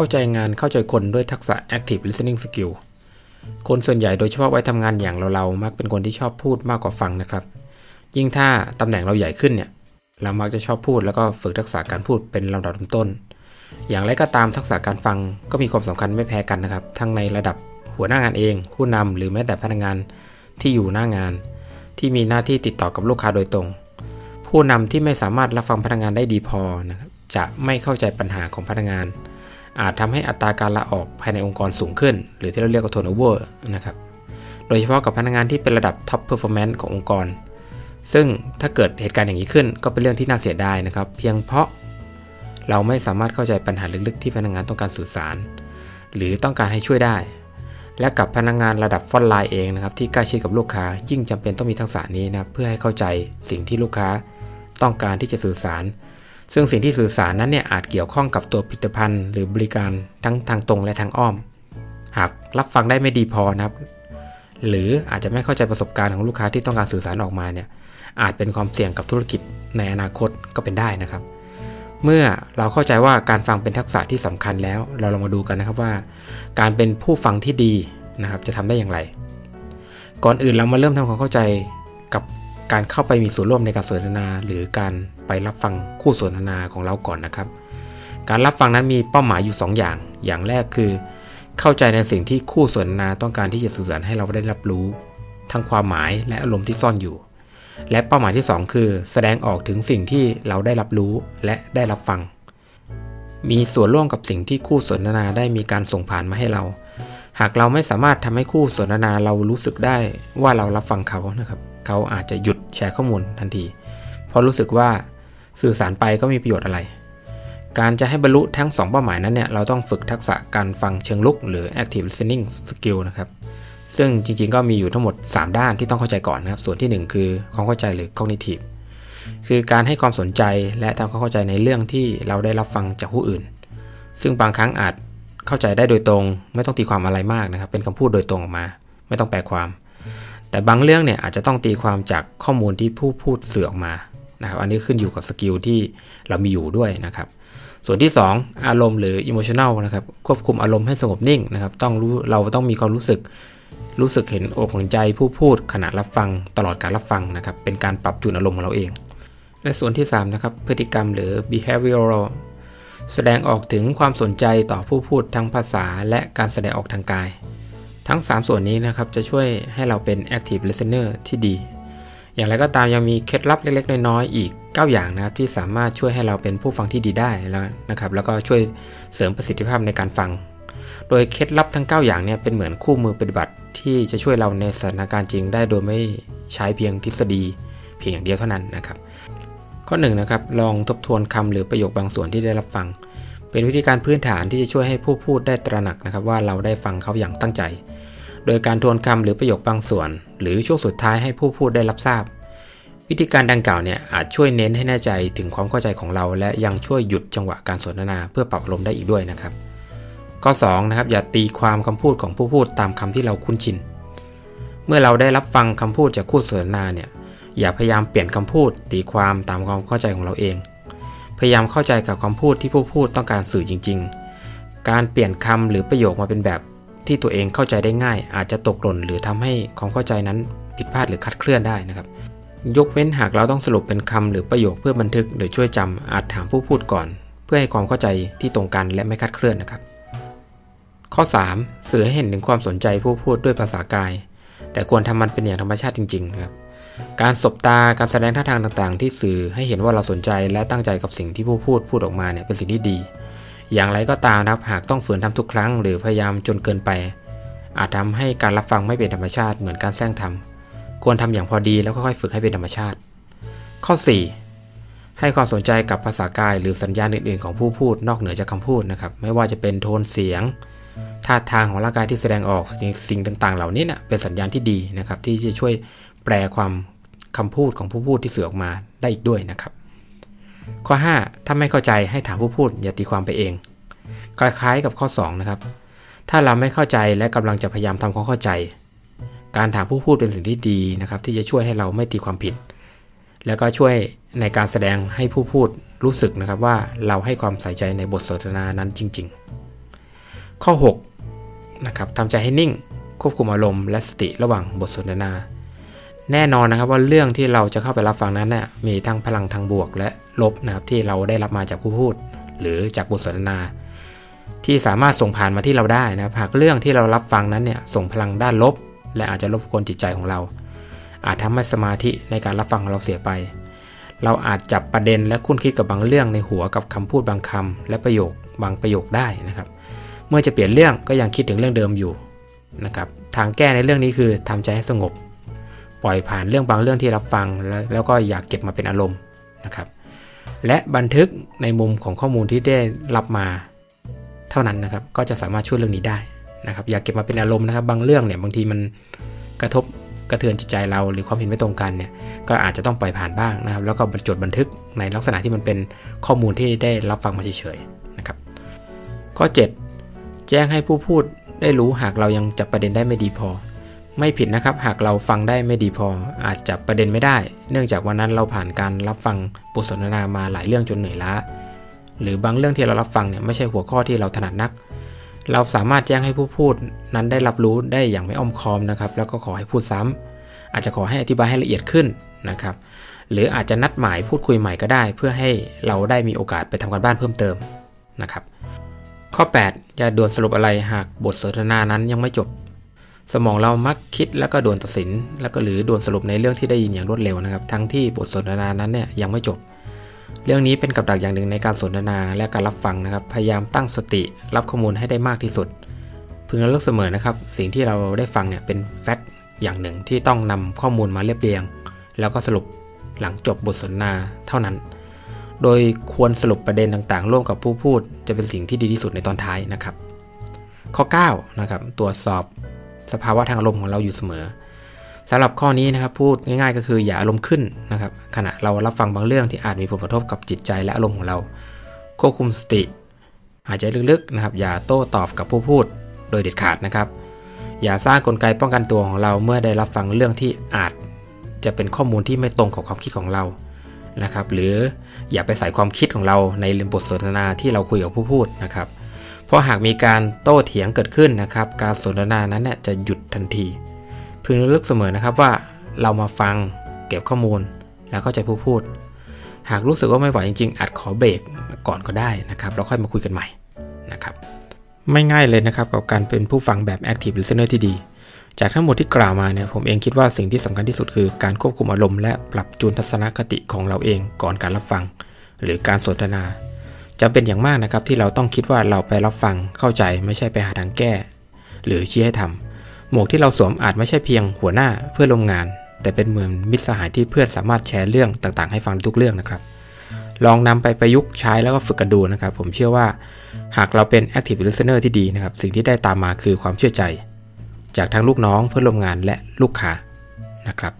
เข้าใจงานเข้าใจคนด้วยทักษะ active listening skill คนส่วนใหญ่โดยเฉพาะวัยทำงานอย่างเรามักเป็นคนที่ชอบพูดมากกว่าฟังนะครับยิ่งถ้าตำแหน่งเราใหญ่ขึ้นเนี่ยเรามักจะชอบพูดแล้วก็ฝึกทักษะการพูดเป็นลำดับต้นๆอย่างไรก็ตามทักษะการฟังก็มีความสำคัญไม่แพ้กันนะครับทั้งในระดับหัวหน้างานเองผู้นำหรือแม้แต่พนักงานที่อยู่หน้างานที่มีหน้าที่ติดต่อกับลูกค้าโดยตรงผู้นำที่ไม่สามารถรับฟังพนักงานได้ดีพอนะครับจะไม่เข้าใจปัญหาของพนักงานอาจทำให้อัตราการลาออกภายในองค์กรสูงขึ้นหรือที่เราเรียกว่า turnover นะครับโดยเฉพาะกับพนักงานที่เป็นระดับ top performance ขององค์กรซึ่งถ้าเกิดเหตุการณ์อย่างนี้ขึ้นก็เป็นเรื่องที่น่าเสียดายนะครับเพียงเพราะเราไม่สามารถเข้าใจปัญหาลึกๆที่พนักงานต้องการสื่อสารหรือต้องการให้ช่วยได้และกับพนักงานระดับฟอนต์ไลน์เองนะครับที่ใกล้ชิดกับลูกค้ายิ่งจำเป็นต้องมีทักษะนี้นะเพื่อให้เข้าใจสิ่งที่ลูกค้าต้องการที่จะสื่อสารซึ่งสิ่งที่สื่อสารนั้นเนี่ยอาจเกี่ยวข้องกับตัวผลิตภัณฑ์หรือบริการทั้งทางตรงและทางอ้อมหากรับฟังได้ไม่ดีพอนะครับหรืออาจจะไม่เข้าใจประสบการณ์ของลูกค้าที่ต้องการสื่อสารออกมาเนี่ยอาจเป็นความเสี่ยงกับธุรกิจในอนาคตก็เป็นได้นะครับเมื่อเราเข้าใจว่าการฟังเป็นทักษะที่สำคัญแล้วเราลองมาดูกันนะครับว่าการเป็นผู้ฟังที่ดีนะครับจะทำได้อย่างไรก่อนอื่นเรามาเริ่มทำความเข้าใจกับการเข้าไปมีส่วนร่วมในการสนทนาหรือการไปรับฟังคู่สนทนาของเราก่อนนะครับการรับฟังนั้นมีเป้าหมายอยู่2อย่างอย่างแรกคือเข้าใจในสิ่งที่คู่สนทนาต้องการที่จะสื่อสารให้เราได้รับรู้ทั้งความหมายและอารมณ์ที่ซ่อนอยู่และเป้าหมายที่2คือแสดงออกถึงสิ่งที่เราได้รับรู้และได้รับฟังมีส่วนร่วมกับสิ่งที่คู่สนทนาได้มีการส่งผ่านมาให้เราหากเราไม่สามารถทำให้คู่สนทนาเรารู้สึกได้ว่าเรารับฟังเขานะครับเขาอาจจะหยุดแชร์ข้อมูลทันทีเพราะรู้สึกว่าสื่อสารไปก็มีประโยชน์อะไรการจะให้บรรลุทั้ง2เป้าหมายนั้นเนี่ยเราต้องฝึกทักษะการฟังเชิงลึกหรือ active listening skill นะครับซึ่งจริงๆก็มีอยู่ทั้งหมด3ด้านที่ต้องเข้าใจก่อนนะครับส่วนที่1คือความเข้าใจหรือ cognitive คือการให้ความสนใจและทำความเข้าใจในเรื่องที่เราได้รับฟังจากผู้อื่นซึ่งบางครั้งอาจเข้าใจได้โดยตรงไม่ต้องตีความอะไรมากนะครับเป็นคำพูดโดยตรงออกมาไม่ต้องแปลความแต่บางเรื่องเนี่ยอาจจะต้องตีความจากข้อมูลที่ผู้พูดสื่อออกมานะครับอันนี้ขึ้นอยู่กับสกิลที่เรามีอยู่ด้วยนะครับส่วนที่2อารมณ์หรือ emotional นะครับควบคุมอารมณ์ให้สงบนิ่งนะครับเราต้องมีความรู้สึกเห็นอกเห็นใจผู้พูดขณะรับฟังตลอดการรับฟังนะครับเป็นการปรับจูนอารมณ์ของเราเองและส่วนที่3นะครับพฤติกรรมหรือ behavioral แสดงออกถึงความสนใจต่อผู้พูดทั้งภาษาและการแสดงออกทางกายทั้ง3ส่วนนี้นะครับจะช่วยให้เราเป็น active listener ที่ดีอย่างไรก็ตามยังมีเคล็ดลับเล็กๆน้อยๆอีก9อย่างนะครับที่สามารถช่วยให้เราเป็นผู้ฟังที่ดีได้แล้วนะครับแล้วก็ช่วยเสริมประสิทธิภาพในการฟังโดยเคล็ดลับทั้ง9อย่างเนี่ยเป็นเหมือนคู่มือปฏิบัติที่จะช่วยเราในสถานการณ์จริงได้โดยไม่ใช้เพียงทฤษฎีเพียงอย่างเดียวเท่านั้นนะครับข้อ1นะครับลองทบทวนคำหรือประโยคบางส่วนที่ได้รับฟังเป็นวิธีการพื้นฐานที่จะช่วยให้ผู้พูดได้ตระหนักนะครับว่าเราได้ฟังเขาอย่างตั้งใจโดยการทวนคำหรือประโยคบางส่วนหรือช่วงสุดท้ายให้ผู้พูดได้รับทราบวิธีการดังกล่าวเนี่ยอาจช่วยเน้นให้แน่ใจถึงความเข้าใจของเราและยังช่วยหยุดจังหวะการสนทนาเพื่อปรับอารมณ์ได้อีกด้วยนะครับข้อ2นะครับอย่าตีความคำพูดของผู้พูดตามคำที่เราคุ้นชินเมื่อเราได้รับฟังคำพูดจากคู่สนทนาเนี่ยอย่าพยายามเปลี่ยนคำพูดตีความตามความเข้าใจของเราเองพยายามเข้าใจกับคำพูดที่ผู้พูดต้องการสื่อจริงๆการเปลี่ยนคำหรือประโยคมาเป็นแบบที่ตัวเองเข้าใจได้ง่ายอาจจะตกหล่นหรือทำให้ความเข้าใจนั้นผิดพลาดหรือขัดเคลื่อนได้นะครับยกเว้นหากเราต้องสรุปเป็นคำหรือประโยคเพื่อบันทึกหรือช่วยจำอาจถามผู้พูดก่อนเพื่อให้ความเข้าใจที่ตรงกันและไม่ขัดเคลื่อนนะครับข้อ3สื่อให้เห็นถึงความสนใจผู้พูดด้วยภาษากายแต่ควรทำมันเป็นอย่างธรรมชาติจริงๆนะครับการสบตาการแสดงท่าทางต่างๆที่สื่อให้เห็นว่าเราสนใจและตั้งใจกับสิ่งที่ผู้พูดออกมาเนี่ยเป็นสิ่งที่ดีอย่างไรก็ตามนะครับหากต้องฝืนทำทุกครั้งหรือพยายามจนเกินไปอาจทำให้การรับฟังไม่เป็นธรรมชาติเหมือนการแสร้งทำควรทำอย่างพอดีแล้วค่อยๆฝึกให้เป็นธรรมชาติข้อ4ให้ความสนใจกับภาษากายหรือสัญญาณอื่นๆของผู้พูดนอกเหนือจากคำพูดนะครับไม่ว่าจะเป็นโทนเสียงท่าทางของร่างกายที่แสดงออกสิ่งต่างๆเหล่านี้เนี่ยเป็นสัญญาณที่ดีนะครับที่จะช่วยแปลความคำพูดของผู้พูดที่สื่อออกมาได้อีกด้วยนะครับข้อ5ถ้าไม่เข้าใจให้ถามผู้พูดอย่าตีความไปเองคล้ายๆกับข้อ2นะครับถ้าเราไม่เข้าใจและกำลังจะพยายามทำความเข้าใจการถามผู้พูดเป็นสิ่งที่ดีนะครับที่จะช่วยให้เราไม่ตีความผิดแล้วก็ช่วยในการแสดงให้ผู้พูดรู้สึกนะครับว่าเราให้ความใส่ใจในบทสนทนานั้นจริงๆ ข้อ6นะครับทำใจให้นิ่งควบคุมอารมณ์และสติระหว่างบทสนทนาแน่นอนนะครับว่าเรื่องที่เราจะเข้าไปรับฟังนั้นน่ะมีทั้งพลังทางบวกและลบนะครับที่เราได้รับมาจากผู้พูดหรือจากบทสนทนาที่สามารถส่งผ่านมาที่เราได้นะครับหากเรื่องที่เรารับฟังนั้นเนี่ยส่งพลังด้านลบและอาจจะรบกวนจิตใจของเราอาจทำให้สมาธิในการรับฟังของเราเสียไปเราอาจจับประเด็นและคุ้นคิดกับบางเรื่องในหัวกับคำพูดบางคำและประโยคบางประโยคได้นะครับเมื่อจะเปลี่ยนเรื่องก็ยังคิดถึงเรื่องเดิมอยู่นะครับทางแก้ในเรื่องนี้คือทำใจให้สงบปล่อยผ่านเรื่องบางเรื่องที่รับฟังแล้วก็อยากเก็บมาเป็นอารมณ์นะครับและบันทึกในมุมของข้อมูลที่ได้รับมาเท่านั้นนะครับก็จะสามารถช่วยเรื่องนี้ได้นะครับอยากเก็บมาเป็นอารมณ์นะครับบางเรื่องเนี่ยบางทีมันกระทบกระเทือนจิตใจเราหรือความเห็นไม่ตรงกันเนี่ยก็อาจจะต้องปล่อยผ่านบ้างนะครับแล้วก็จดบันทึกในลักษณะที่มันเป็นข้อมูลที่ได้รับฟังมาเฉยๆนะครับข้อ7แจ้งให้ผู้พูดได้รู้หากเรายังจับประเด็นได้ไม่ดีพอไม่ผิดนะครับหากเราฟังได้ไม่ดีพออาจจับประเด็นไม่ได้เนื่องจากวันนั้นเราผ่านการรับฟังบทสนทนามาหลายเรื่องจนเหนื่อยล้าหรือบางเรื่องที่เรารับฟังเนี่ยไม่ใช่หัวข้อที่เราถนัดนักเราสามารถแจ้งให้ผู้พูดนั้นได้รับรู้ได้อย่างไม่อ้อมค้อมนะครับแล้วก็ขอให้พูดซ้ำอาจจะขอให้อธิบายให้ละเอียดขึ้นนะครับหรืออาจจะนัดหมายพูดคุยใหม่ก็ได้เพื่อให้เราได้มีโอกาสไปทำการบ้านเพิ่มเติมนะครับข้อ8อย่าด่วนสรุปอะไรหากบทสนทนานั้นยังไม่จบสมองเรามักคิดแล้วก็ด่วนตัดสินแล้วก็หรือด่วนสรุปในเรื่องที่ได้ยินอย่างรวดเร็วนะครับทั้งที่บทสนทนานั้นเนี่ยยังไม่จบเรื่องนี้เป็นกับดักอย่างหนึ่งในการสนทนาและการรับฟังนะครับพยายามตั้งสติรับข้อมูลให้ได้มากที่สุดพึงระลึกเสมอนะครับสิ่งที่เราได้ฟังเนี่ยเป็นแฟกต์อย่างหนึ่งที่ต้องนำข้อมูลมาเรียบเรียงแล้วก็สรุปหลังจบบทสนทนาเท่านั้นโดยควรสรุปประเด็นต่างๆร่วมกับผู้พูดจะเป็นสิ่งที่ดีที่สุดในตอนท้ายนะครับข้อ9นะครับตรวจสอบสภาวะทางอารมณ์ของเราอยู่เสมอสำหรับข้อนี้นะครับพูดง่ายๆก็คืออย่าอารมณ์ขึ้นนะครับขณะเรารับฟังบางเรื่องที่อาจมีผลกระทบกับจิตใจและอารมณ์ของเราควบคุมสติหายใจลึกๆนะครับอย่าโต้ตอบกับผู้พูดโดยเด็ดขาดนะครับอย่าสร้างกลไกป้องกันตัวของเราเมื่อได้รับฟังเรื่องที่อาจจะเป็นข้อมูลที่ไม่ตรงกับความคิดของเรานะครับหรืออย่าไปใส่ความคิดของเราในบทสนทนาที่เราคุยกับผู้พูดนะครับเพราะหากมีการโต้เถียงเกิดขึ้นนะครับการสนทนานั้นจะหยุดทันทีพึงระลึกเสมอนะครับว่าเรามาฟังเก็บข้อมูลแล้วเข้าใจผู้พูดหากรู้สึกว่าไม่ไหวจริงๆอาจขอเบรกก่อนก็ได้นะครับแล้วค่อยมาคุยกันใหม่นะครับไม่ง่ายเลยนะครับกับการเป็นผู้ฟังแบบ Active Listener ที่ดีจากทั้งหมดที่กล่าวมาเนี่ยผมเองคิดว่าสิ่งที่สำคัญที่สุดคือการควบคุมอารมณ์และปรับจูนทัศนคติของเราเองก่อนการรับฟังหรือการสนทนาจำเป็นอย่างมากนะครับที่เราต้องคิดว่าเราไปรับฟังเข้าใจไม่ใช่ไปหาทางแก้หรือชี้ให้ทำหมวกที่เราสวมอาจไม่ใช่เพียงหัวหน้าเพื่อนร่วมงานแต่เป็นเหมือนมิตรสหายที่เพื่อนสามารถแชร์เรื่องต่างๆให้ฟังทุกเรื่องนะครับลองนำไปประยุกต์ใช้แล้วก็ฝึกกันดูนะครับผมเชื่อว่าหากเราเป็น Active Listener ที่ดีนะครับสิ่งที่ได้ตามมาคือความเชื่อใจจากทั้งลูกน้องเพื่อนร่วมงานและลูกค้านะครับ